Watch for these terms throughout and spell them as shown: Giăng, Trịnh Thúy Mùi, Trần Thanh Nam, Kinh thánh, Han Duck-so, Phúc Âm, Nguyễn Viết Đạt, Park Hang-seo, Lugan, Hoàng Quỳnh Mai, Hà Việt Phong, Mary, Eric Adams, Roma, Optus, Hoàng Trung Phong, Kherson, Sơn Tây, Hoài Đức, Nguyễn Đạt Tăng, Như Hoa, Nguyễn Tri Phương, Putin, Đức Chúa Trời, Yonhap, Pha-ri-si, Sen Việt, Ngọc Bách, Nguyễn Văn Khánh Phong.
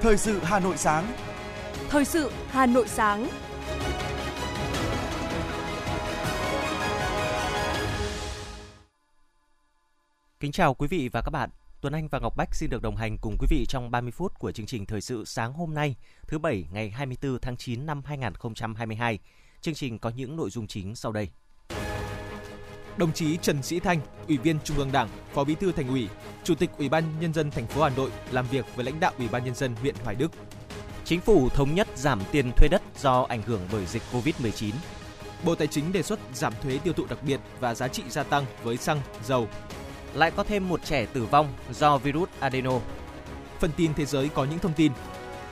Thời sự Hà Nội sáng. Thời sự Hà Nội sáng. Kính chào quý vị và các bạn. Tuấn Anh và Ngọc Bách xin được đồng hành cùng quý vị trong 30 phút của chương trình Thời sự sáng hôm nay, thứ Bảy ngày 24 tháng 9 năm 2022. Chương trình có những nội dung chính sau đây. Đồng chí Trần Sĩ Thanh, Ủy viên Trung ương Đảng, Phó Bí thư Thành ủy, Chủ tịch Ủy ban Nhân dân thành phố Hà Nội làm việc với lãnh đạo Ủy ban Nhân dân huyện Hoài Đức. Chính phủ thống nhất giảm tiền thuê đất do ảnh hưởng bởi dịch Covid-19. Bộ Tài chính đề xuất giảm thuế tiêu thụ đặc biệt và giá trị gia tăng với xăng, dầu. Lại có thêm một trẻ tử vong do virus adeno. Phần tin thế giới có những thông tin.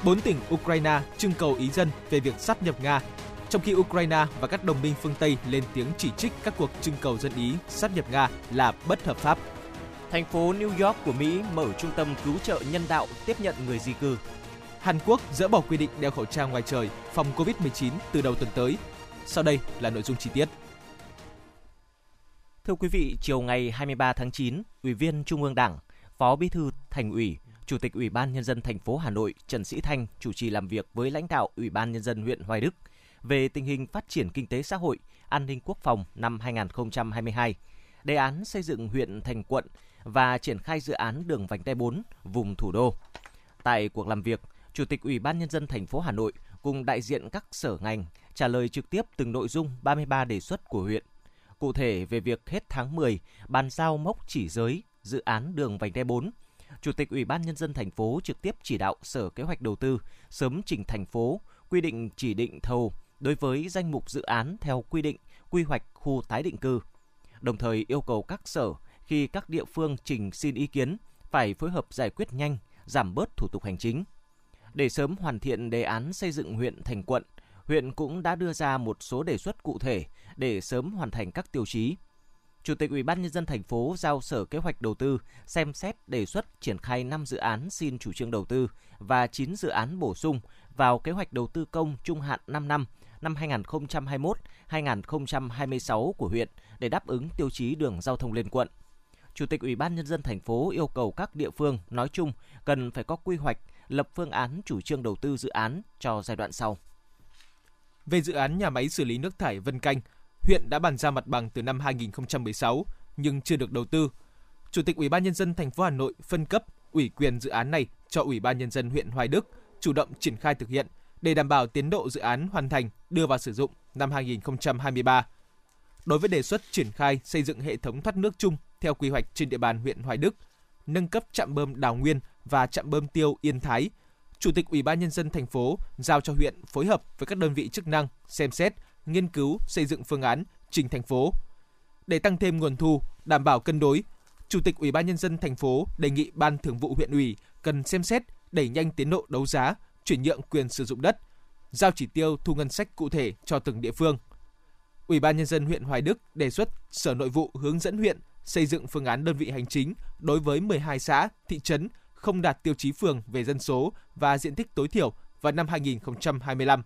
4 tỉnh Ukraine trưng cầu ý dân về việc sáp nhập Nga, trong khi Ukraine và các đồng minh phương Tây lên tiếng chỉ trích các cuộc trưng cầu dân Ý sáp nhập Nga là bất hợp pháp. Thành phố New York của Mỹ mở trung tâm cứu trợ nhân đạo tiếp nhận người di cư. Hàn Quốc dỡ bỏ quy định đeo khẩu trang ngoài trời phòng Covid-19 từ đầu tuần tới. Sau đây là nội dung chi tiết. Thưa quý vị, chiều ngày 23 tháng 9, Ủy viên Trung ương Đảng, Phó Bí thư Thành ủy, Chủ tịch Ủy ban Nhân dân thành phố Hà Nội Trần Sĩ Thanh chủ trì làm việc với lãnh đạo Ủy ban Nhân dân huyện Hoài Đức về tình hình phát triển kinh tế xã hội, an ninh quốc phòng năm 2022, đề án xây dựng huyện thành quận và triển khai dự án đường vành đai 4 vùng thủ đô. Tại cuộc làm việc, Chủ tịch Ủy ban Nhân dân thành phố Hà Nội cùng đại diện các sở ngành trả lời trực tiếp từng nội dung 33 đề xuất của huyện. Cụ thể về việc hết tháng 10 bàn giao mốc chỉ giới dự án đường vành đai 4, Chủ tịch Ủy ban Nhân dân thành phố trực tiếp chỉ đạo Sở Kế hoạch Đầu tư sớm trình thành phố quy định chỉ định thầu đối với danh mục dự án theo quy định quy hoạch khu tái định cư. Đồng thời yêu cầu các sở khi các địa phương trình xin ý kiến phải phối hợp giải quyết nhanh, giảm bớt thủ tục hành chính. Để sớm hoàn thiện đề án xây dựng huyện thành quận, huyện cũng đã đưa ra một số đề xuất cụ thể để sớm hoàn thành các tiêu chí. Chủ tịch Ủy ban Nhân dân thành phố giao Sở Kế hoạch Đầu tư xem xét đề xuất triển khai 5 dự án xin chủ trương đầu tư và 9 dự án bổ sung vào kế hoạch đầu tư công trung hạn 5 năm năm 2021-2026 của huyện để đáp ứng tiêu chí đường giao thông liên quận. Chủ tịch Ủy ban Nhân dân thành phố yêu cầu các địa phương nói chung cần phải có quy hoạch, lập phương án chủ trương đầu tư dự án cho giai đoạn sau. Về dự án nhà máy xử lý nước thải Vân Canh, huyện đã bàn giao mặt bằng từ năm 2016 nhưng chưa được đầu tư. Chủ tịch Ủy ban Nhân dân thành phố Hà Nội phân cấp ủy quyền dự án này cho Ủy ban Nhân dân huyện Hoài Đức chủ động triển khai thực hiện để đảm bảo tiến độ dự án hoàn thành đưa vào sử dụng năm 2023. Đối với đề xuất triển khai xây dựng hệ thống thoát nước chung theo quy hoạch trên địa bàn huyện Hoài Đức, nâng cấp trạm bơm Đào Nguyên và trạm bơm Tiêu Yên Thái, Chủ tịch Ủy ban Nhân dân thành phố giao cho huyện phối hợp với các đơn vị chức năng xem xét, nghiên cứu, xây dựng phương án trình thành phố. Để tăng thêm nguồn thu, đảm bảo cân đối, Chủ tịch Ủy ban Nhân dân thành phố đề nghị Ban Thường vụ huyện ủy cần xem xét đẩy nhanh tiến độ đấu giá, chuyển nhượng quyền sử dụng đất, giao chỉ tiêu thu ngân sách cụ thể cho từng địa phương. Ủy ban Nhân dân huyện Hoài Đức đề xuất Sở Nội vụ hướng dẫn huyện xây dựng phương án đơn vị hành chính đối với 12 xã, thị trấn không đạt tiêu chí phường về dân số và diện tích tối thiểu vào năm 2025.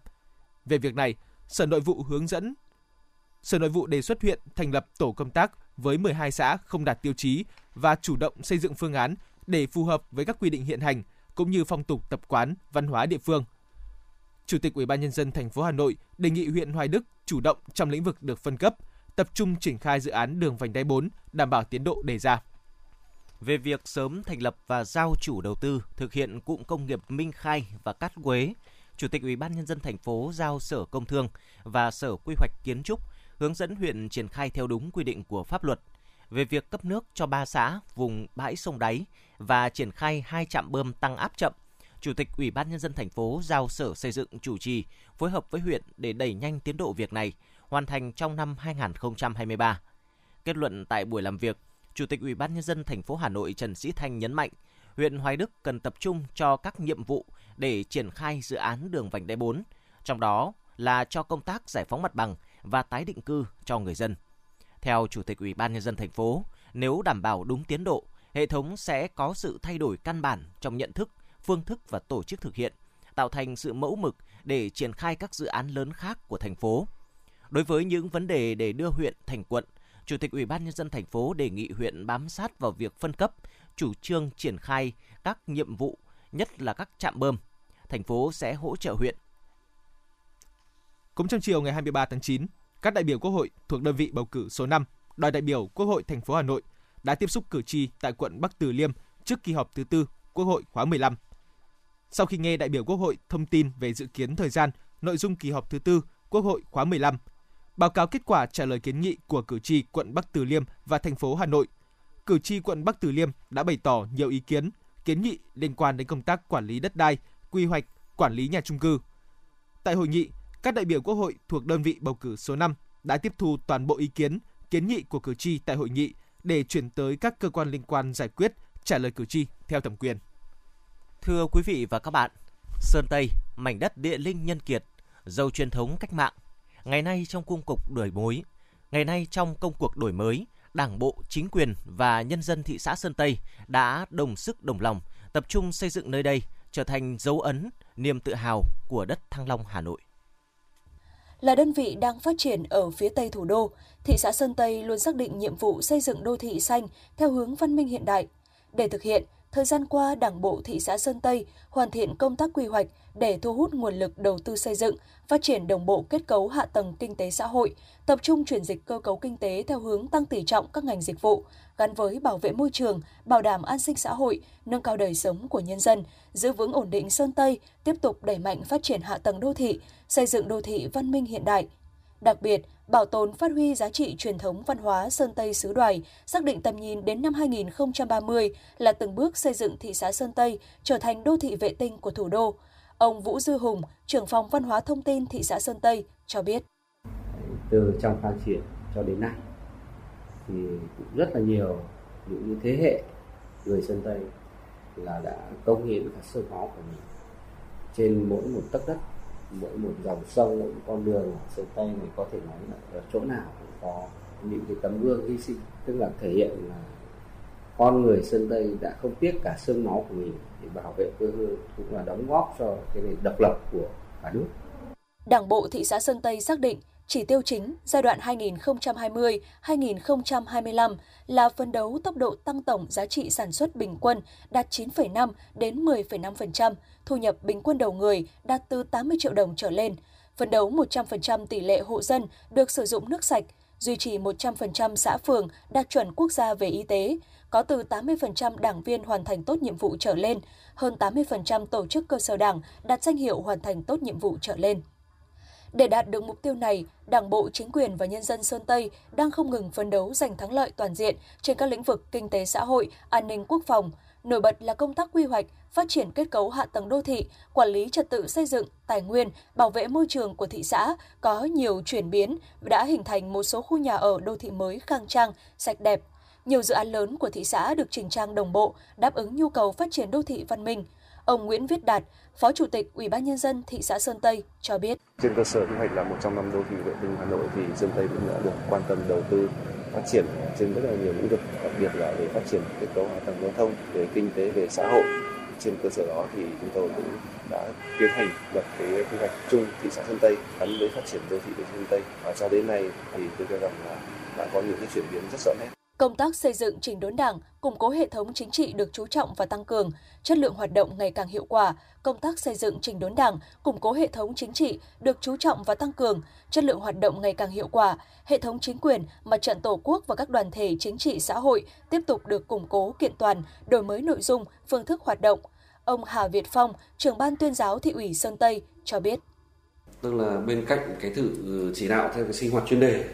Về việc này, Sở Nội vụ đề xuất huyện thành lập tổ công tác với 12 xã không đạt tiêu chí và chủ động xây dựng phương án để phù hợp với các quy định hiện hành cũng như phong tục tập quán, văn hóa địa phương. Chủ tịch Ủy ban Nhân dân thành phố Hà Nội đề nghị huyện Hoài Đức chủ động trong lĩnh vực được phân cấp, tập trung triển khai dự án đường vành đai 4 đảm bảo tiến độ đề ra. Về việc sớm thành lập và giao chủ đầu tư thực hiện cụm công nghiệp Minh Khai và Cát Quế, Chủ tịch Ủy ban Nhân dân thành phố giao Sở Công Thương và Sở Quy hoạch Kiến trúc hướng dẫn huyện triển khai theo đúng quy định của pháp luật. Về việc cấp nước cho 3 xã vùng bãi sông đáy và triển khai 2 trạm bơm tăng áp chậm, Chủ tịch Ủy ban Nhân dân thành phố giao Sở Xây dựng chủ trì phối hợp với huyện để đẩy nhanh tiến độ việc này, hoàn thành trong năm 2023. Kết luận tại buổi làm việc, Chủ tịch Ủy ban Nhân dân thành phố Hà Nội Trần Sĩ Thanh nhấn mạnh, huyện Hoài Đức cần tập trung cho các nhiệm vụ để triển khai dự án đường vành đai 4, trong đó là cho công tác giải phóng mặt bằng và tái định cư cho người dân. Theo Chủ tịch Ủy ban Nhân dân thành phố, nếu đảm bảo đúng tiến độ, hệ thống sẽ có sự thay đổi căn bản trong nhận thức, phương thức và tổ chức thực hiện, tạo thành sự mẫu mực để triển khai các dự án lớn khác của thành phố. Đối với những vấn đề để đưa huyện thành quận, Chủ tịch Ủy ban Nhân dân thành phố đề nghị huyện bám sát vào việc phân cấp, chủ trương triển khai các nhiệm vụ, nhất là các trạm bơm. Thành phố sẽ hỗ trợ huyện. Cũng trong chiều ngày 23 tháng 9, các đại biểu Quốc hội thuộc đơn vị bầu cử số 5, Đoàn đại biểu Quốc hội thành phố Hà Nội đã tiếp xúc cử tri tại quận Bắc Từ Liêm trước kỳ họp thứ 4 Quốc hội khóa 15. Sau khi nghe đại biểu Quốc hội thông tin về dự kiến thời gian, nội dung kỳ họp thứ 4 Quốc hội khóa 15, báo cáo kết quả trả lời kiến nghị của cử tri quận Bắc Từ Liêm và thành phố Hà Nội, cử tri quận Bắc Từ Liêm đã bày tỏ nhiều ý kiến, kiến nghị liên quan đến công tác quản lý đất đai, quy hoạch, quản lý nhà chung cư. Tại hội nghị, các đại biểu Quốc hội thuộc đơn vị bầu cử số 5 đã tiếp thu toàn bộ ý kiến, kiến nghị của cử tri tại hội nghị để chuyển tới các cơ quan liên quan giải quyết, trả lời cử tri theo thẩm quyền. Thưa quý vị và các bạn, Sơn Tây, mảnh đất địa linh nhân kiệt, giàu truyền thống cách mạng, ngày nay trong công cuộc đổi mới, Đảng bộ, chính quyền và nhân dân thị xã Sơn Tây đã đồng sức đồng lòng, tập trung xây dựng nơi đây trở thành dấu ấn, niềm tự hào của đất Thăng Long Hà Nội. Là đơn vị đang phát triển ở phía Tây thủ đô, thị xã Sơn Tây luôn xác định nhiệm vụ xây dựng đô thị xanh theo hướng văn minh hiện đại. Để thực hiện, thời gian qua Đảng bộ thị xã Sơn Tây hoàn thiện công tác quy hoạch để thu hút nguồn lực đầu tư xây dựng, phát triển đồng bộ kết cấu hạ tầng kinh tế xã hội, tập trung chuyển dịch cơ cấu kinh tế theo hướng tăng tỷ trọng các ngành dịch vụ, gắn với bảo vệ môi trường, bảo đảm an sinh xã hội, nâng cao đời sống của nhân dân, giữ vững ổn định Sơn Tây, tiếp tục đẩy mạnh phát triển hạ tầng đô thị, xây dựng đô thị văn minh hiện đại. Đặc biệt, bảo tồn phát huy giá trị truyền thống văn hóa Sơn Tây xứ Đoài, xác định tầm nhìn đến năm 2030 là từng bước xây dựng thị xã Sơn Tây trở thành đô thị vệ tinh của thủ đô. Ông Vũ Dư Hùng, trưởng phòng văn hóa thông tin thị xã Sơn Tây cho biết. Từ trong phát triển cho đến nay thì cũng rất là nhiều những thế hệ người Sơn Tây là đã cống hiến cả xương máu của mình trên mỗi một tấc đất, mỗi một dòng sông, mỗi một con đường ở Sơn Tây thì có thể nói là ở chỗ nào cũng có những cái tấm gương hy sinh, tức là thể hiện là con người Sơn Tây đã không tiếc cả xương máu của mình để bảo vệ quê hương, cũng là đóng góp cho cái nền độc lập của cả nước. Đảng bộ thị xã Sơn Tây xác định chỉ tiêu chính giai đoạn 2020-2025 là phấn đấu tốc độ tăng tổng giá trị sản xuất bình quân đạt 9,5 đến 10,5%, thu nhập bình quân đầu người đạt từ 80 triệu đồng trở lên, phấn đấu 100% tỷ lệ hộ dân được sử dụng nước sạch, duy trì 100% xã phường đạt chuẩn quốc gia về y tế, có từ 80% đảng viên hoàn thành tốt nhiệm vụ trở lên, hơn 80% tổ chức cơ sở đảng đạt danh hiệu hoàn thành tốt nhiệm vụ trở lên. Để đạt được mục tiêu này, Đảng bộ, chính quyền và nhân dân Sơn Tây đang không ngừng phấn đấu giành thắng lợi toàn diện trên các lĩnh vực kinh tế xã hội, an ninh quốc phòng. Nổi bật là công tác quy hoạch, phát triển kết cấu hạ tầng đô thị, quản lý trật tự xây dựng, tài nguyên, bảo vệ môi trường của thị xã có nhiều chuyển biến, đã hình thành một số khu nhà ở đô thị mới khang trang, sạch đẹp. Nhiều dự án lớn của thị xã được chỉnh trang đồng bộ, đáp ứng nhu cầu phát triển đô thị văn minh. Ông Nguyễn Viết Đạt, Phó Chủ tịch Ủy ban Nhân dân thị xã Sơn Tây cho biết. Trên cơ sở quy hoạch là một trong năm đô thị vệ tinh Hà Nội thì Sơn Tây cũng đã được quan tâm đầu tư phát triển trên rất là nhiều lĩnh vực, đặc biệt là về phát triển kết cấu hạ tầng giao thông, về kinh tế, về xã hội. Trên cơ sở đó thì chúng tôi cũng đã tiến hành lập cái quy hoạch chung thị xã Sơn Tây gắn với phát triển đô thị vệ tinh Sơn Tây. Và cho đến nay thì tôi cho rằng là đã có những cái chuyển biến rất rõ nét. Công tác xây dựng chỉnh đốn Đảng, củng cố hệ thống chính trị được chú trọng và tăng cường, chất lượng hoạt động ngày càng hiệu quả. Hệ thống chính quyền, mặt trận tổ quốc và các đoàn thể chính trị xã hội tiếp tục được củng cố kiện toàn, đổi mới nội dung, phương thức hoạt động. Ông Hà Việt Phong, trưởng ban tuyên giáo thị ủy Sơn Tây cho biết. Tức là bên cạnh cái tự chỉ đạo theo cái sinh hoạt chuyên đề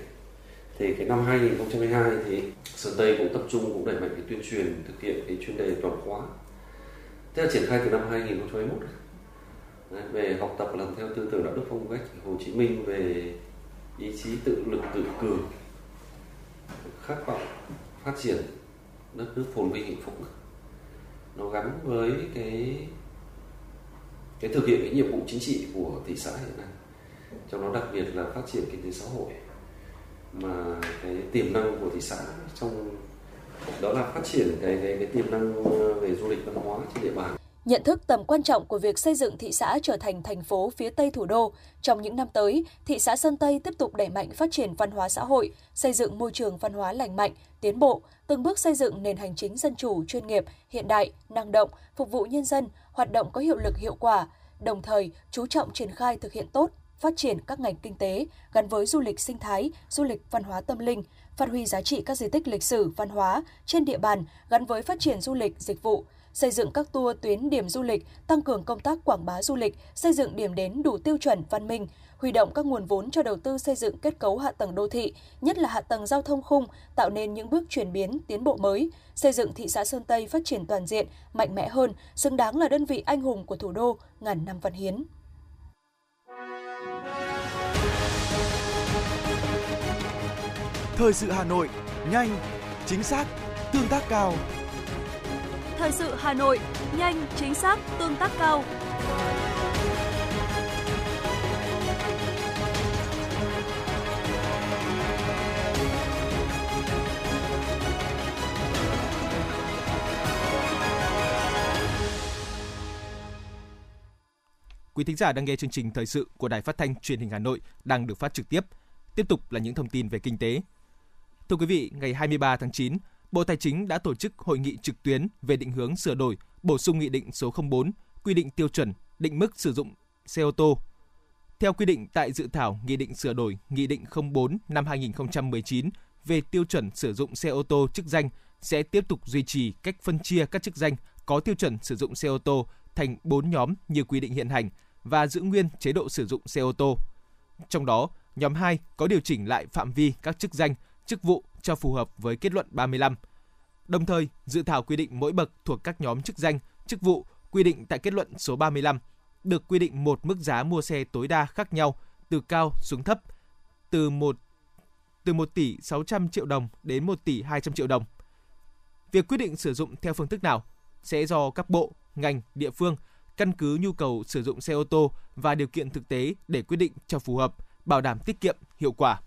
thì cái năm 2022 thì Sơn Tây cũng tập trung cũng đẩy mạnh cái tuyên truyền thực hiện cái chuyên đề toàn khóa, tức là triển khai từ năm 2021 về học tập làm theo tư tưởng đạo đức phong cách Hồ Chí Minh, về ý chí tự lực tự cường, khát vọng phát triển đất nước phồn vinh hạnh phúc, nó gắn với cái thực hiện cái nhiệm vụ chính trị của thị xã hiện nay, trong đó đặc biệt là phát triển kinh tế xã hội. Mà cái tiềm năng của thị xã trong đó là phát triển cái tiềm năng về du lịch văn hóa trên địa bàn. Nhận thức tầm quan trọng của việc xây dựng thị xã trở thành thành phố phía Tây thủ đô, trong những năm tới, thị xã Sơn Tây tiếp tục đẩy mạnh phát triển văn hóa xã hội, xây dựng môi trường văn hóa lành mạnh, tiến bộ, từng bước xây dựng nền hành chính dân chủ, chuyên nghiệp, hiện đại, năng động, phục vụ nhân dân, hoạt động có hiệu lực hiệu quả, đồng thời chú trọng triển khai thực hiện tốt, phát triển các ngành kinh tế gắn với du lịch sinh thái, du lịch văn hóa tâm linh, phát huy giá trị các di tích lịch sử, văn hóa trên địa bàn gắn với phát triển du lịch, dịch vụ, xây dựng các tour tuyến điểm du lịch, tăng cường công tác quảng bá du lịch, xây dựng điểm đến đủ tiêu chuẩn văn minh, huy động các nguồn vốn cho đầu tư xây dựng kết cấu hạ tầng đô thị, nhất là hạ tầng giao thông khung, tạo nên những bước chuyển biến, tiến bộ mới, xây dựng thị xã Sơn Tây phát triển toàn diện, mạnh mẽ hơn, xứng đáng là đơn vị anh hùng của thủ đô, ngàn năm văn hiến. Thời sự Hà Nội, nhanh, chính xác, tương tác cao. Thời sự Hà Nội, nhanh, chính xác, tương tác cao. Quý thính giả đang nghe chương trình thời sự của Đài Phát thanh Truyền hình Hà Nội đang được phát trực tiếp. Tiếp tục là những thông tin về kinh tế. Thưa quý vị, ngày 23 tháng 9, Bộ Tài chính đã tổ chức hội nghị trực tuyến về định hướng sửa đổi, bổ sung Nghị định số 04, quy định tiêu chuẩn, định mức sử dụng xe ô tô. Theo quy định tại dự thảo Nghị định sửa đổi Nghị định 04 năm 2019 về tiêu chuẩn sử dụng xe ô tô chức danh sẽ tiếp tục duy trì cách phân chia các chức danh có tiêu chuẩn sử dụng xe ô tô thành 4 nhóm như quy định hiện hành và giữ nguyên chế độ sử dụng xe ô tô. Trong đó, nhóm 2 có điều chỉnh lại phạm vi các chức danh, chức vụ cho phù hợp với kết luận 35. Đồng thời, dự thảo quy định mỗi bậc thuộc các nhóm chức danh, chức vụ quy định tại kết luận số 35 được quy định một mức giá mua xe tối đa khác nhau từ cao xuống thấp, từ 1 tỷ 600 triệu đồng đến 1 tỷ 200 triệu đồng. Việc quyết định sử dụng theo phương thức nào sẽ do các bộ, ngành, địa phương căn cứ nhu cầu sử dụng xe ô tô và điều kiện thực tế để quyết định cho phù hợp, bảo đảm tiết kiệm, hiệu quả.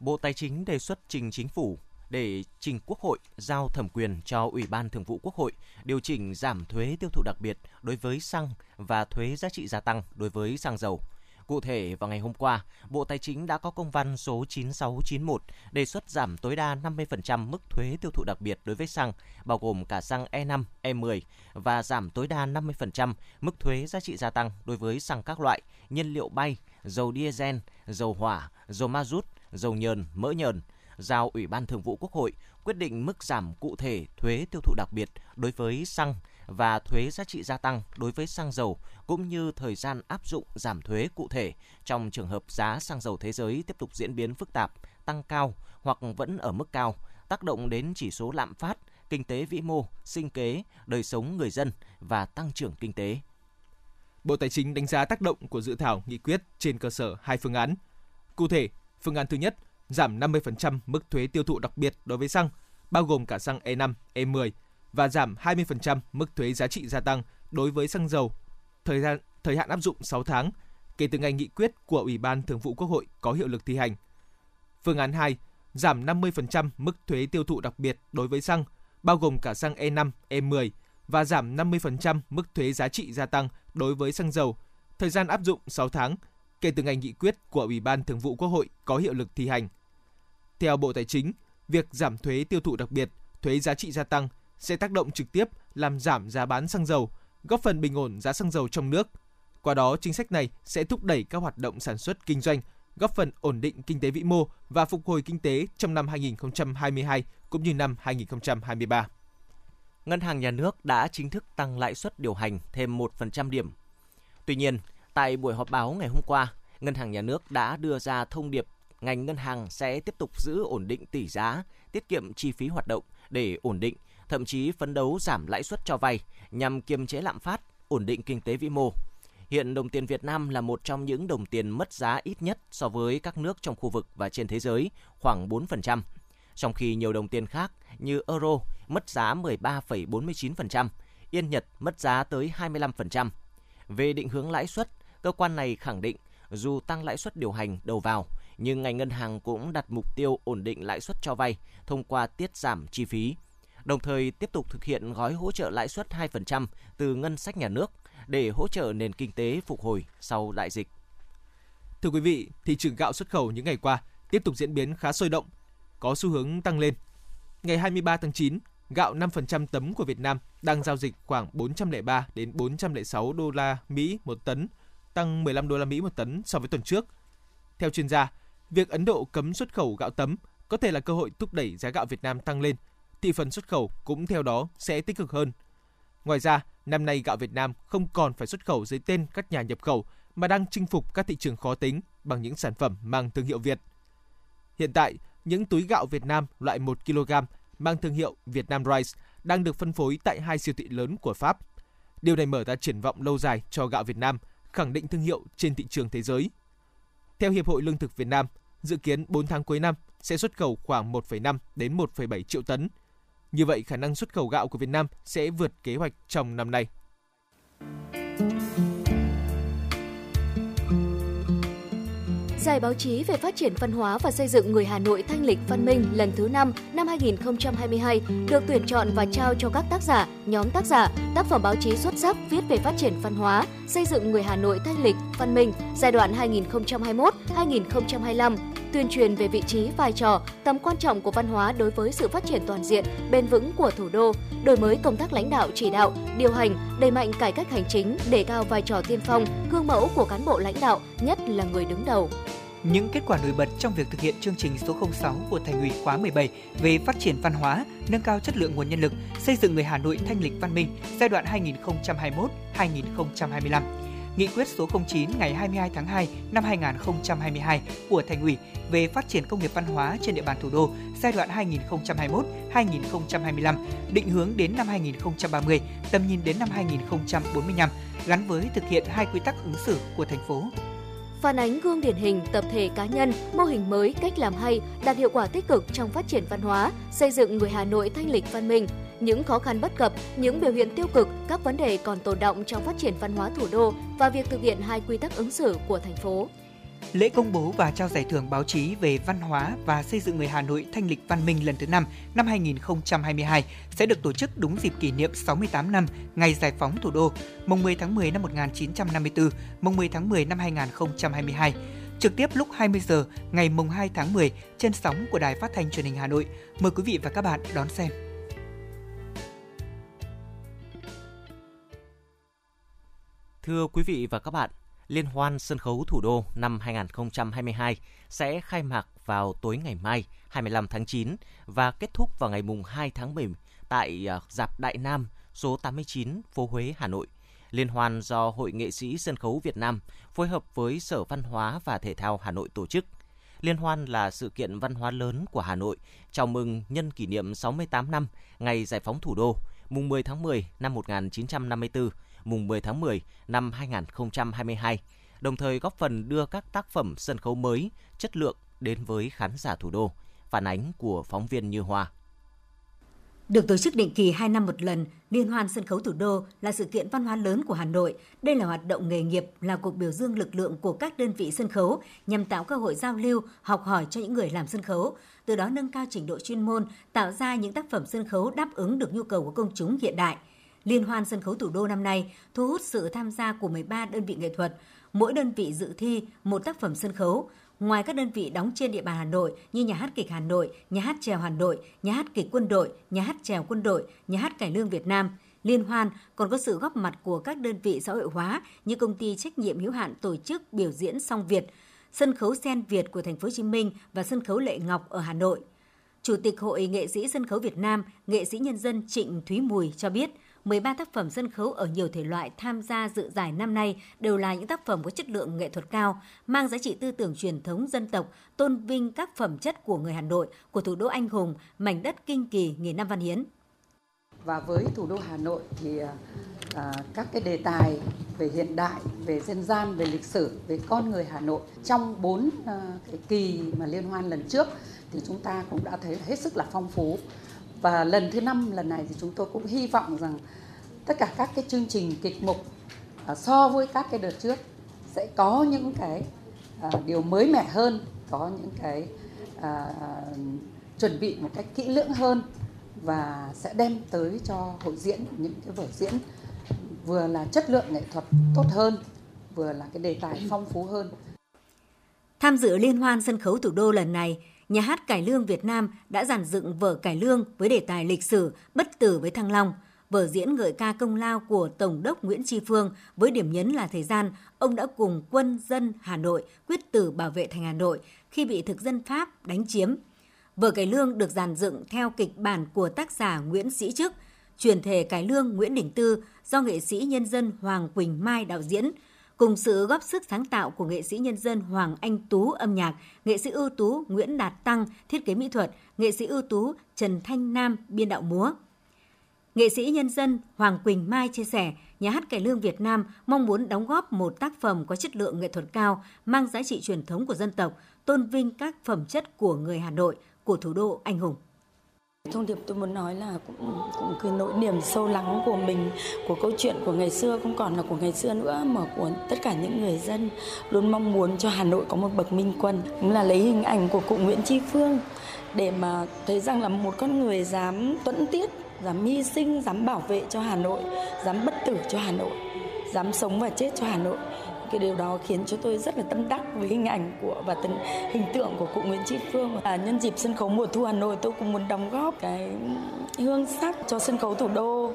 Bộ Tài chính đề xuất trình Chính phủ để trình Quốc hội giao thẩm quyền cho Ủy ban Thường vụ Quốc hội điều chỉnh giảm thuế tiêu thụ đặc biệt đối với xăng và thuế giá trị gia tăng đối với xăng dầu. Cụ thể, vào ngày hôm qua, Bộ Tài chính đã có công văn số 9691 đề xuất giảm tối đa 50% mức thuế tiêu thụ đặc biệt đối với xăng, bao gồm cả xăng E5, E10 và giảm tối đa 50% mức thuế giá trị gia tăng đối với xăng các loại, nhiên liệu bay, dầu diesel, dầu hỏa, dầu mazut, dầu nhờn, mỡ nhờn, giao Ủy ban Thường vụ Quốc hội quyết định mức giảm cụ thể thuế tiêu thụ đặc biệt đối với xăng và thuế giá trị gia tăng đối với xăng dầu, cũng như thời gian áp dụng giảm thuế cụ thể trong trường hợp giá xăng dầu thế giới tiếp tục diễn biến phức tạp, tăng cao hoặc vẫn ở mức cao, tác động đến chỉ số lạm phát, kinh tế vĩ mô, sinh kế, đời sống người dân và tăng trưởng kinh tế. Bộ Tài chính đánh giá tác động của dự thảo nghị quyết trên cơ sở hai phương án. Cụ thể, phương án thứ nhất, giảm 50% mức thuế tiêu thụ đặc biệt đối với xăng, bao gồm cả xăng E5, E10 và giảm 20% mức thuế giá trị gia tăng đối với xăng dầu. Thời hạn áp dụng 6 tháng kể từ ngày nghị quyết của Ủy ban Thường vụ Quốc hội có hiệu lực thi hành. Phương án 2, giảm 50% mức thuế tiêu thụ đặc biệt đối với xăng, bao gồm cả xăng E5, E10 và giảm 50% mức thuế giá trị gia tăng đối với xăng dầu. Thời gian áp dụng 6 tháng kể từ ngày nghị quyết của Ủy ban Thường vụ Quốc hội có hiệu lực thi hành. Theo Bộ Tài chính, việc giảm thuế tiêu thụ đặc biệt, thuế giá trị gia tăng sẽ tác động trực tiếp làm giảm giá bán xăng dầu, góp phần bình ổn giá xăng dầu trong nước. Qua đó, chính sách này sẽ thúc đẩy các hoạt động sản xuất kinh doanh, góp phần ổn định kinh tế vĩ mô và phục hồi kinh tế trong năm 2022 cũng như năm 2023. Ngân hàng Nhà nước đã chính thức tăng lãi suất điều hành thêm 1% điểm. Tuy nhiên, tại buổi họp báo ngày hôm qua, Ngân hàng Nhà nước đã đưa ra thông điệp ngành ngân hàng sẽ tiếp tục giữ ổn định tỷ giá, tiết kiệm chi phí hoạt động để ổn định, thậm chí phấn đấu giảm lãi suất cho vay nhằm kiềm chế lạm phát, ổn định kinh tế vĩ mô. Hiện đồng tiền Việt Nam là một trong những đồng tiền mất giá ít nhất so với các nước trong khu vực và trên thế giới, khoảng 4%. Trong khi nhiều đồng tiền khác như euro mất giá 13,49%, yên Nhật mất giá tới 25%. Về định hướng lãi suất, cơ quan này khẳng định dù tăng lãi suất điều hành đầu vào, nhưng ngành ngân hàng cũng đặt mục tiêu ổn định lãi suất cho vay thông qua tiết giảm chi phí. đồng thời tiếp tục thực hiện gói hỗ trợ lãi suất 2% từ ngân sách nhà nước để hỗ trợ nền kinh tế phục hồi sau đại dịch. Thưa quý vị, thị trường gạo xuất khẩu những ngày qua tiếp tục diễn biến khá sôi động, có xu hướng tăng lên. Ngày 23 tháng 9, gạo 5% tấm của Việt Nam đang giao dịch khoảng 403 đến 406 đô la Mỹ một tấn, tăng 15 đô la Mỹ một tấn so với tuần trước. Theo chuyên gia, việc Ấn Độ cấm xuất khẩu gạo tấm có thể là cơ hội thúc đẩy giá gạo Việt Nam tăng lên, thị phần xuất khẩu cũng theo đó sẽ tích cực hơn. Ngoài ra, năm nay gạo Việt Nam không còn phải xuất khẩu dưới tên các nhà nhập khẩu mà đang chinh phục các thị trường khó tính bằng những sản phẩm mang thương hiệu Việt. Hiện tại, những túi gạo Việt Nam loại 1 kg mang thương hiệu Việt Nam Rice đang được phân phối tại 2 siêu thị lớn của Pháp. Điều này mở ra triển vọng lâu dài cho gạo Việt Nam, khẳng định thương hiệu trên thị trường thế giới. Theo Hiệp hội Lương thực Việt Nam, dự kiến 4 tháng cuối năm sẽ xuất khẩu khoảng 1,5 đến 1,7 triệu tấn. Như vậy, khả năng xuất khẩu gạo của Việt Nam sẽ vượt kế hoạch trong năm nay. Giải báo chí về phát triển văn hóa và xây dựng người Hà Nội thanh lịch văn minh lần thứ 5 năm 2022 được tuyển chọn và trao cho các tác giả, nhóm tác giả, tác phẩm báo chí xuất sắc viết về phát triển văn hóa, xây dựng người Hà Nội thanh lịch văn minh giai đoạn 2021-2025, tuyên truyền về vị trí, vai trò, tầm quan trọng của văn hóa đối với sự phát triển toàn diện, bền vững của thủ đô, đổi mới công tác lãnh đạo, chỉ đạo, điều hành, đẩy mạnh cải cách hành chính, đề cao vai trò tiên phong, gương mẫu của cán bộ lãnh đạo, nhất là người đứng đầu. Những kết quả nổi bật trong việc thực hiện chương trình số 06 của Thành ủy khóa 17 về phát triển văn hóa, nâng cao chất lượng nguồn nhân lực, xây dựng người Hà Nội thanh lịch văn minh giai đoạn 2021-2025. Nghị quyết số 09 ngày 22 tháng 2 năm 2022 của Thành ủy về phát triển công nghiệp văn hóa trên địa bàn thủ đô giai đoạn 2021-2025 định hướng đến năm 2030, tầm nhìn đến năm 2045 gắn với thực hiện 2 quy tắc ứng xử của thành phố. Phản ánh gương điển hình, tập thể cá nhân, mô hình mới, cách làm hay, đạt hiệu quả tích cực trong phát triển văn hóa, xây dựng người Hà Nội thanh lịch văn minh. Những khó khăn bất cập, những biểu hiện tiêu cực, các vấn đề còn tồn đọng trong phát triển văn hóa thủ đô và việc thực hiện 2 quy tắc ứng xử của thành phố. Lễ công bố và trao giải thưởng báo chí về văn hóa và xây dựng người Hà Nội thanh lịch văn minh lần thứ 5 năm 2022 sẽ được tổ chức đúng dịp kỷ niệm 68 năm ngày giải phóng thủ đô, mùng 10 tháng 10 năm 1954, mùng 10 tháng 10 năm 2022. Trực tiếp lúc 20 giờ ngày mùng 2 tháng 10 trên sóng của Đài Phát thanh Truyền hình Hà Nội. Mời quý vị và các bạn đón xem. Thưa quý vị và các bạn, Liên hoan sân khấu thủ đô năm 2022 sẽ khai mạc vào tối ngày mai 25 tháng 9 và kết thúc vào ngày 2 tháng 7 tại rạp Đại Nam số 89 phố Huế, Hà Nội. Liên hoan do Hội Nghệ sĩ Sân khấu Việt Nam phối hợp với Sở Văn hóa và Thể thao Hà Nội tổ chức. Liên hoan là sự kiện văn hóa lớn của Hà Nội chào mừng nhân kỷ niệm 68 năm ngày giải phóng thủ đô, mùng 10 tháng 10 năm 1954. Mùng 10 tháng 10 năm 2022, đồng thời góp phần đưa các tác phẩm sân khấu mới, chất lượng đến với khán giả thủ đô. Phản ánh của phóng viên Như Hoa. Được tổ chức định kỳ 2 năm một lần, Liên hoan sân khấu thủ đô là sự kiện văn hóa lớn của Hà Nội. Đây là hoạt động nghề nghiệp, là cuộc biểu dương lực lượng của các đơn vị sân khấu nhằm tạo cơ hội giao lưu, học hỏi cho những người làm sân khấu, từ đó nâng cao trình độ chuyên môn, tạo ra những tác phẩm sân khấu đáp ứng được nhu cầu của công chúng hiện đại. Liên hoan sân khấu thủ đô năm nay thu hút sự tham gia của 13 đơn vị nghệ thuật, mỗi đơn vị dự thi một tác phẩm sân khấu. Ngoài các đơn vị đóng trên địa bàn Hà Nội như Nhà hát kịch Hà Nội, Nhà hát chèo Hà Nội, Nhà hát kịch Quân đội, Nhà hát chèo Quân đội, Nhà hát cải lương Việt Nam, Liên hoan còn có sự góp mặt của các đơn vị xã hội hóa như Công ty trách nhiệm hữu hạn tổ chức biểu diễn Song Việt, Sân khấu Sen Việt của Thành phố Hồ Chí Minh và Sân khấu Lệ Ngọc ở Hà Nội. Chủ tịch Hội Nghệ sĩ Sân khấu Việt Nam, nghệ sĩ nhân dân Trịnh Thúy Mùi cho biết, 13 tác phẩm sân khấu ở nhiều thể loại tham gia dự giải năm nay đều là những tác phẩm có chất lượng nghệ thuật cao, mang giá trị tư tưởng truyền thống dân tộc, tôn vinh các phẩm chất của người Hà Nội, của thủ đô anh hùng, mảnh đất kinh kỳ nghìn năm văn hiến. Và với thủ đô Hà Nội thì các cái đề tài về hiện đại, về dân gian, về lịch sử, về con người Hà Nội trong 4 cái kỳ mà liên hoan lần trước thì chúng ta cũng đã thấy hết sức là phong phú. Và lần thứ 5 lần này thì chúng tôi cũng hy vọng rằng tất cả các cái chương trình kịch mục so với các cái đợt trước sẽ có những cái điều mới mẻ hơn, có những cái chuẩn bị một cách kỹ lưỡng hơn và sẽ đem tới cho hội diễn những cái vở diễn vừa là chất lượng nghệ thuật tốt hơn, vừa là cái đề tài phong phú hơn. Tham dự liên hoan sân khấu thủ đô lần này, Nhà hát Cải Lương Việt Nam đã dàn dựng vở Cải Lương với đề tài lịch sử Bất Tử với Thăng Long, vở diễn ngợi ca công lao của Tổng đốc Nguyễn Tri Phương với điểm nhấn là thời gian ông đã cùng quân dân Hà Nội quyết tử bảo vệ thành Hà Nội khi bị thực dân Pháp đánh chiếm. Vở Cải Lương được dàn dựng theo kịch bản của tác giả Nguyễn Sĩ Chức, truyền thể Cải Lương Nguyễn Đình Tư do nghệ sĩ nhân dân Hoàng Quỳnh Mai đạo diễn, cùng sự góp sức sáng tạo của nghệ sĩ nhân dân Hoàng Anh Tú âm nhạc, nghệ sĩ ưu tú Nguyễn Đạt Tăng thiết kế mỹ thuật, nghệ sĩ ưu tú Trần Thanh Nam biên đạo múa. Nghệ sĩ nhân dân Hoàng Quỳnh Mai chia sẻ, Nhà hát Cải Lương Việt Nam mong muốn đóng góp một tác phẩm có chất lượng nghệ thuật cao, mang giá trị truyền thống của dân tộc, tôn vinh các phẩm chất của người Hà Nội, của thủ đô anh hùng. Thông điệp tôi muốn nói là cũng cái nỗi niềm sâu lắng của mình, của câu chuyện của ngày xưa không còn là của ngày xưa nữa, mà của tất cả những người dân luôn mong muốn cho Hà Nội có một bậc minh quân. Cũng là lấy hình ảnh của cụ Nguyễn Tri Phương để mà thấy rằng là một con người dám tuẫn tiết, dám hy sinh, dám bảo vệ cho Hà Nội, dám bất tử cho Hà Nội, dám sống và chết cho Hà Nội. Cái điều đó khiến cho tôi rất là tâm đắc với hình ảnh và từng hình tượng của cụ Nguyễn Tri Phương. Nhân dịp sân khấu mùa thu Hà Nội, tôi cũng muốn đóng góp cái hương sắc cho sân khấu thủ đô.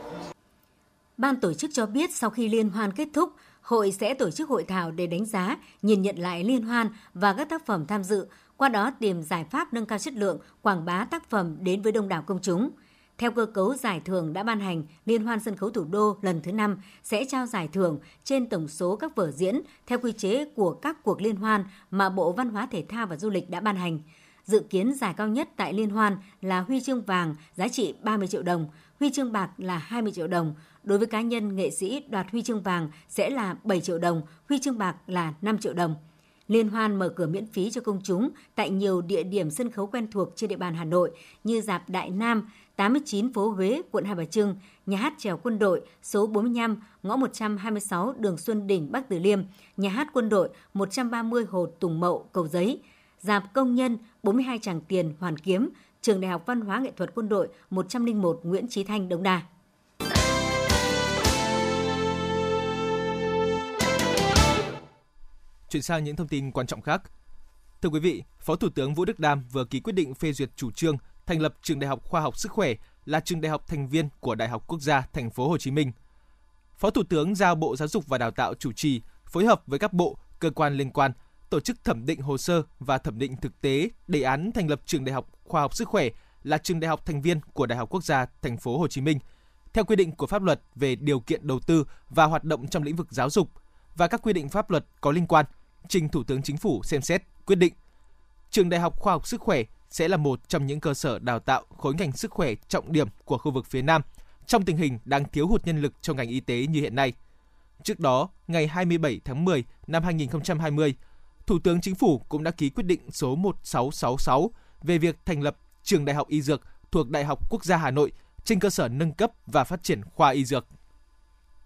Ban tổ chức cho biết sau khi liên hoan kết thúc, hội sẽ tổ chức hội thảo để đánh giá, nhìn nhận lại liên hoan và các tác phẩm tham dự, qua đó tìm giải pháp nâng cao chất lượng, quảng bá tác phẩm đến với đông đảo công chúng. Theo cơ cấu giải thưởng đã ban hành, Liên hoan sân khấu thủ đô lần thứ 5 sẽ trao giải thưởng trên tổng số các vở diễn theo quy chế của các cuộc liên hoan mà Bộ Văn hóa Thể thao và Du lịch đã ban hành. Dự kiến giải cao nhất tại liên hoan là huy chương vàng giá trị 30 triệu đồng, huy chương bạc là 20 triệu đồng. Đối với cá nhân nghệ sĩ đoạt huy chương vàng sẽ là 7 triệu đồng, huy chương bạc là 5 triệu đồng. Liên hoan mở cửa miễn phí cho công chúng tại nhiều địa điểm sân khấu quen thuộc trên địa bàn Hà Nội như rạp Đại Nam, 89 phố Huế, quận Hai Bà Trưng, Nhà hát Chèo Quân đội, số 45, ngõ 126 đường Xuân Đỉnh, Bắc Từ Liêm, Nhà hát Quân đội, 130 Hồ Tùng Mậu, Cầu Giấy, rạp Công Nhân, 42 Tràng Tiền, Hoàn Kiếm, Trường Đại học Văn hóa Nghệ thuật Quân đội, 101 Nguyễn Trí Thanh, Đống Đa. Chuyển sang những thông tin quan trọng khác. Thưa quý vị, Phó Thủ tướng Vũ Đức Đam vừa ký quyết định phê duyệt chủ trương thành lập Trường Đại học Khoa học Sức khỏe là trường đại học thành viên của Đại học Quốc gia Thành phố Hồ Chí Minh. Phó Thủ tướng giao Bộ Giáo dục và Đào tạo chủ trì, phối hợp với các bộ, cơ quan liên quan tổ chức thẩm định hồ sơ và thẩm định thực tế đề án thành lập Trường Đại học Khoa học Sức khỏe là trường đại học thành viên của Đại học Quốc gia Thành phố Hồ Chí Minh theo quy định của pháp luật về điều kiện đầu tư và hoạt động trong lĩnh vực giáo dục và các quy định pháp luật có liên quan, trình Thủ tướng Chính phủ xem xét quyết định. Trường Đại học Khoa học Sức khỏe sẽ là một trong những cơ sở đào tạo khối ngành sức khỏe trọng điểm của khu vực phía Nam trong tình hình đang thiếu hụt nhân lực trong ngành y tế như hiện nay. Trước đó, ngày 27 tháng 10 năm 2020, Thủ tướng Chính phủ cũng đã ký quyết định số 1666 về việc thành lập Trường Đại học Y Dược thuộc Đại học Quốc gia Hà Nội trên cơ sở nâng cấp và phát triển khoa y dược.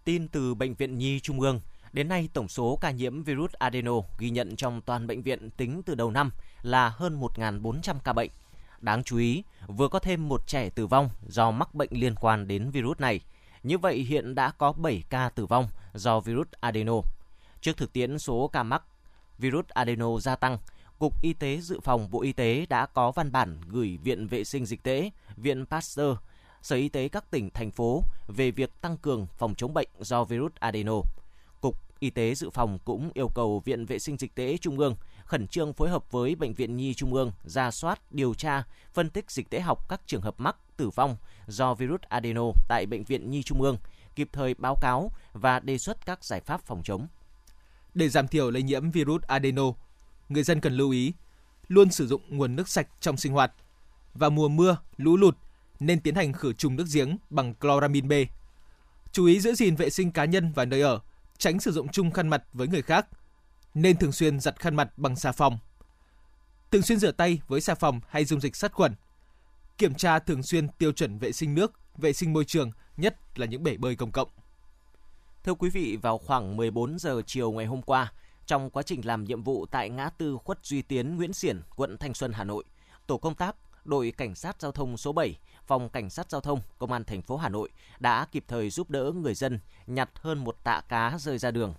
Tin từ Bệnh viện Nhi Trung ương. Đến nay, tổng số ca nhiễm virus adeno ghi nhận trong toàn bệnh viện tính từ đầu năm là hơn 1.400 ca bệnh. Đáng chú ý, vừa có thêm một trẻ tử vong do mắc bệnh liên quan đến virus này. Như vậy, hiện đã có 7 ca tử vong do virus adeno. Trước thực tiễn số ca mắc virus adeno gia tăng, Cục Y tế Dự phòng Bộ Y tế đã có văn bản gửi Viện Vệ sinh Dịch tễ, Viện Pasteur, Sở Y tế các tỉnh, thành phố về việc tăng cường phòng chống bệnh do virus adeno. Y tế Dự phòng cũng yêu cầu Viện Vệ sinh Dịch tễ Trung ương khẩn trương phối hợp với Bệnh viện Nhi Trung ương rà soát, điều tra, phân tích dịch tễ học các trường hợp mắc, tử vong do virus adeno tại Bệnh viện Nhi Trung ương, kịp thời báo cáo và đề xuất các giải pháp phòng chống. Để giảm thiểu lây nhiễm virus adeno, người dân cần lưu ý luôn sử dụng nguồn nước sạch trong sinh hoạt. Vào mùa mưa, lũ lụt nên tiến hành khử trùng nước giếng bằng chloramin B. Chú ý giữ gìn vệ sinh cá nhân và nơi ở, tránh sử dụng chung khăn mặt với người khác, nên thường xuyên giặt khăn mặt bằng xà phòng. Thường xuyên rửa tay với xà phòng hay dung dịch sát khuẩn. Kiểm tra thường xuyên tiêu chuẩn vệ sinh nước, vệ sinh môi trường, nhất là những bể bơi công cộng. Thưa quý vị, vào khoảng 14 giờ chiều ngày hôm qua, trong quá trình làm nhiệm vụ tại ngã tư Khuất Duy Tiến, Nguyễn Xiển, quận Thanh Xuân, Hà Nội, tổ công tác đội cảnh sát giao thông số 7 Phòng Cảnh sát Giao thông, Công an thành phố Hà Nội đã kịp thời giúp đỡ người dân nhặt hơn một tạ cá rơi ra đường.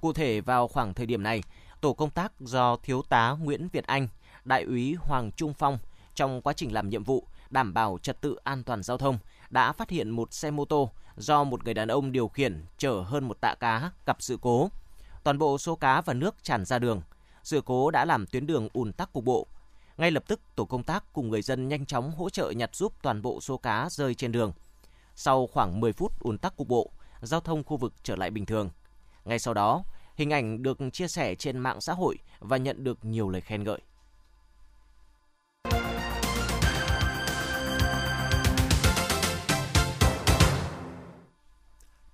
Cụ thể, vào khoảng thời điểm này, tổ công tác do Thiếu tá Nguyễn Việt Anh, Đại úy Hoàng Trung Phong trong quá trình làm nhiệm vụ đảm bảo trật tự an toàn giao thông đã phát hiện một xe mô tô do một người đàn ông điều khiển chở hơn một tạ cá gặp sự cố. Toàn bộ số cá và nước tràn ra đường. Sự cố đã làm tuyến đường ùn tắc cục bộ. Ngay lập tức, tổ công tác cùng người dân nhanh chóng hỗ trợ nhặt giúp toàn bộ số cá rơi trên đường. Sau khoảng 10 phút ùn tắc cục bộ, giao thông khu vực trở lại bình thường. Ngay sau đó, hình ảnh được chia sẻ trên mạng xã hội và nhận được nhiều lời khen ngợi.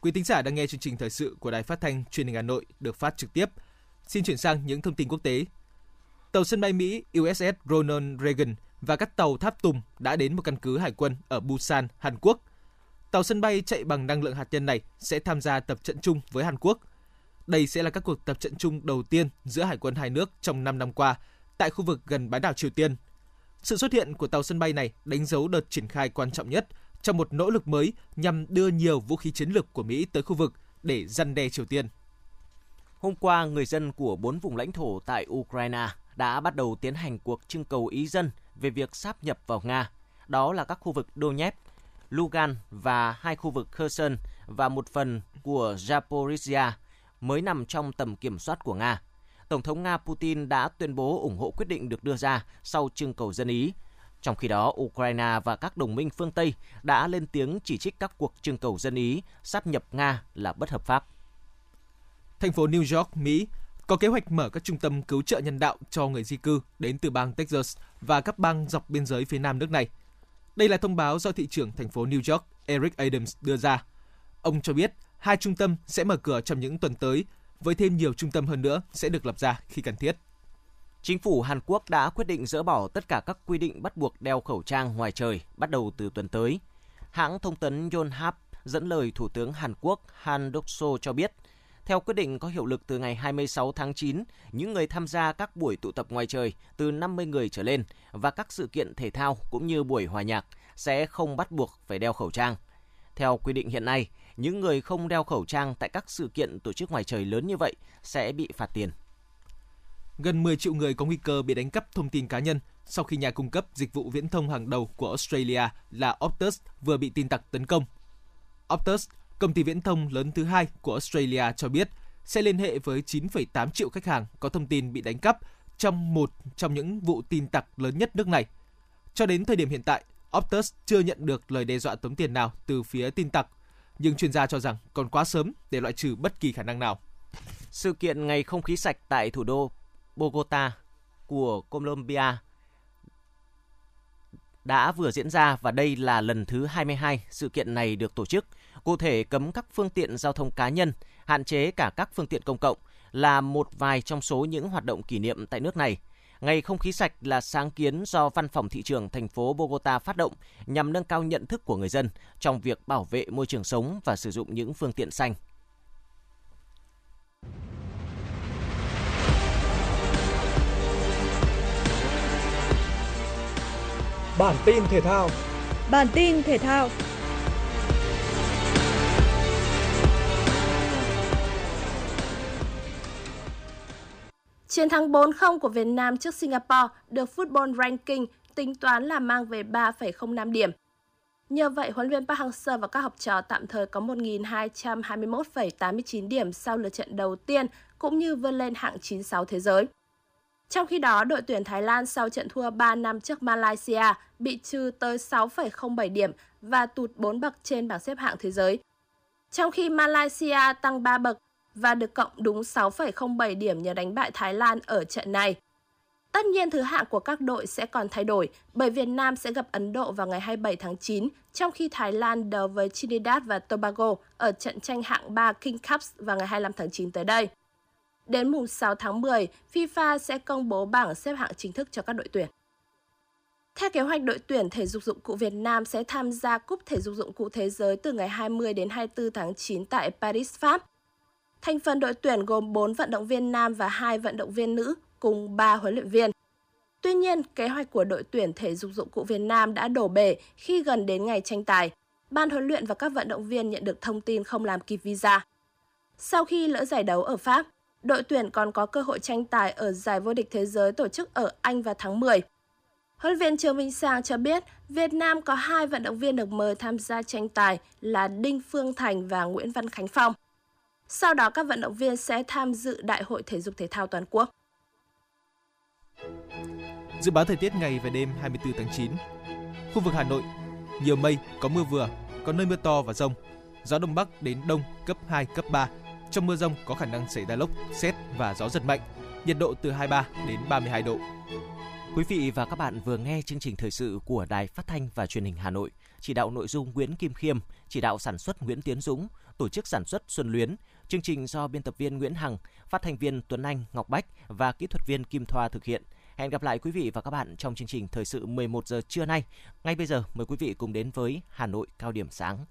Quý thính giả đang nghe chương trình thời sự của Đài Phát thanh Truyền hình Hà Nội được phát trực tiếp. Xin chuyển sang những thông tin quốc tế. Tàu sân bay Mỹ USS Ronald Reagan và các tàu tháp tùng đã đến một căn cứ hải quân ở Busan, Hàn Quốc. Tàu sân bay chạy bằng năng lượng hạt nhân này sẽ tham gia tập trận chung với Hàn Quốc. Đây sẽ là các cuộc tập trận chung đầu tiên giữa hải quân hai nước trong 5 năm qua tại khu vực gần bán đảo Triều Tiên. Sự xuất hiện của tàu sân bay này đánh dấu đợt triển khai quan trọng nhất trong một nỗ lực mới nhằm đưa nhiều vũ khí chiến lược của Mỹ tới khu vực để răn đe Triều Tiên. Hôm qua, người dân của 4 vùng lãnh thổ tại Ukraine đã bắt đầu tiến hành cuộc trưng cầu ý dân về việc sáp nhập vào Nga. Đó là các khu vực Donetsk, Lugan và hai khu vực Kherson và một phần của Zaporizhia mới nằm trong tầm kiểm soát của Nga. Tổng thống Nga Putin đã tuyên bố ủng hộ quyết định được đưa ra sau trưng cầu dân ý. Trong khi đó, Ukraine và các đồng minh phương Tây đã lên tiếng chỉ trích các cuộc trưng cầu dân ý sáp nhập Nga là bất hợp pháp. Thành phố New York, Mỹ có kế hoạch mở các trung tâm cứu trợ nhân đạo cho người di cư đến từ bang Texas và các bang dọc biên giới phía nam nước này. Đây là thông báo do thị trưởng thành phố New York Eric Adams đưa ra. Ông cho biết hai trung tâm sẽ mở cửa trong những tuần tới, với thêm nhiều trung tâm hơn nữa sẽ được lập ra khi cần thiết. Chính phủ Hàn Quốc đã quyết định dỡ bỏ tất cả các quy định bắt buộc đeo khẩu trang ngoài trời bắt đầu từ tuần tới. Hãng thông tấn Yonhap dẫn lời Thủ tướng Hàn Quốc Han Duck-so cho biết, theo quyết định có hiệu lực từ ngày 26 tháng 9, những người tham gia các buổi tụ tập ngoài trời từ 50 người trở lên và các sự kiện thể thao cũng như buổi hòa nhạc sẽ không bắt buộc phải đeo khẩu trang. Theo quy định hiện nay, những người không đeo khẩu trang tại các sự kiện tổ chức ngoài trời lớn như vậy sẽ bị phạt tiền. Gần 10 triệu người có nguy cơ bị đánh cắp thông tin cá nhân sau khi nhà cung cấp dịch vụ viễn thông hàng đầu của Australia là Optus vừa bị tin tặc tấn công. Optus, công ty viễn thông lớn thứ hai của Australia, cho biết sẽ liên hệ với 9,8 triệu khách hàng có thông tin bị đánh cắp trong một trong những vụ tin tặc lớn nhất nước này. Cho đến thời điểm hiện tại, Optus chưa nhận được lời đe dọa tống tiền nào từ phía tin tặc, nhưng chuyên gia cho rằng còn quá sớm để loại trừ bất kỳ khả năng nào. Sự kiện Ngày Không khí sạch tại thủ đô Bogota của Colombia đã vừa diễn ra và đây là lần thứ 22 sự kiện này được tổ chức. Cụ thể, cấm các phương tiện giao thông cá nhân, hạn chế cả các phương tiện công cộng là một vài trong số những hoạt động kỷ niệm tại nước này. Ngày Không khí sạch là sáng kiến do Văn phòng Thị trường thành phố Bogota phát động nhằm nâng cao nhận thức của người dân trong việc bảo vệ môi trường sống và sử dụng những phương tiện xanh. Bản tin thể thao. Chiến thắng 4-0 của Việt Nam trước Singapore được Football Ranking tính toán là mang về 3,05 điểm. Nhờ vậy, huấn luyện viên Park Hang-seo và các học trò tạm thời có 1.221,89 điểm sau lượt trận đầu tiên cũng như vươn lên hạng 96 thế giới. Trong khi đó, đội tuyển Thái Lan sau trận thua 3-5 trước Malaysia bị trừ tới 6,07 điểm và tụt 4 bậc trên bảng xếp hạng thế giới. Trong khi Malaysia tăng 3 bậc và được cộng đúng 6,07 điểm nhờ đánh bại Thái Lan ở trận này. Tất nhiên thứ hạng của các đội sẽ còn thay đổi bởi Việt Nam sẽ gặp Ấn Độ vào ngày 27 tháng 9, trong khi Thái Lan đấu với Trinidad và Tobago ở trận tranh hạng 3 King Cups vào ngày 25 tháng 9 tới đây. Đến mùng 6 tháng 10, FIFA sẽ công bố bảng xếp hạng chính thức cho các đội tuyển. Theo kế hoạch, đội tuyển thể dục dụng cụ Việt Nam sẽ tham gia Cúp Thể dục dụng cụ Thế giới từ ngày 20 đến 24 tháng 9 tại Paris, Pháp. Thành phần đội tuyển gồm 4 vận động viên nam và 2 vận động viên nữ cùng 3 huấn luyện viên. Tuy nhiên, kế hoạch của đội tuyển thể dục dụng cụ Việt Nam đã đổ bể khi gần đến ngày tranh tài. Ban huấn luyện và các vận động viên nhận được thông tin không làm kịp visa. Sau khi lỡ giải đấu ở Pháp, đội tuyển còn có cơ hội tranh tài ở giải vô địch thế giới tổ chức ở Anh vào tháng 10. Huấn luyện viên Trường Minh Sang cho biết Việt Nam có 2 vận động viên được mời tham gia tranh tài là Đinh Phương Thành và Nguyễn Văn Khánh Phong. Sau đó các vận động viên sẽ tham dự Đại hội Thể dục Thể thao Toàn quốc. Dự báo thời tiết ngày và đêm 24 tháng 9. Khu vực Hà Nội, nhiều mây, có mưa vừa, có nơi mưa to và dông. Gió Đông Bắc đến Đông cấp 2, cấp 3. Trong mưa dông có khả năng xảy ra lốc, sét và gió giật mạnh. Nhiệt độ từ 23 đến 32 độ. Quý vị và các bạn vừa nghe chương trình thời sự của Đài Phát thanh và Truyền hình Hà Nội. Chỉ đạo nội dung Nguyễn Kim Khiêm, chỉ đạo sản xuất Nguyễn Tiến Dũng, tổ chức sản xuất Xuân Luyến. Chương trình do biên tập viên Nguyễn Hằng, phát thanh viên Tuấn Anh, Ngọc Bách và kỹ thuật viên Kim Thoa thực hiện. Hẹn gặp lại quý vị và các bạn trong chương trình thời sự 11 giờ trưa nay. Ngay bây giờ mời quý vị cùng đến với Hà Nội cao điểm sáng.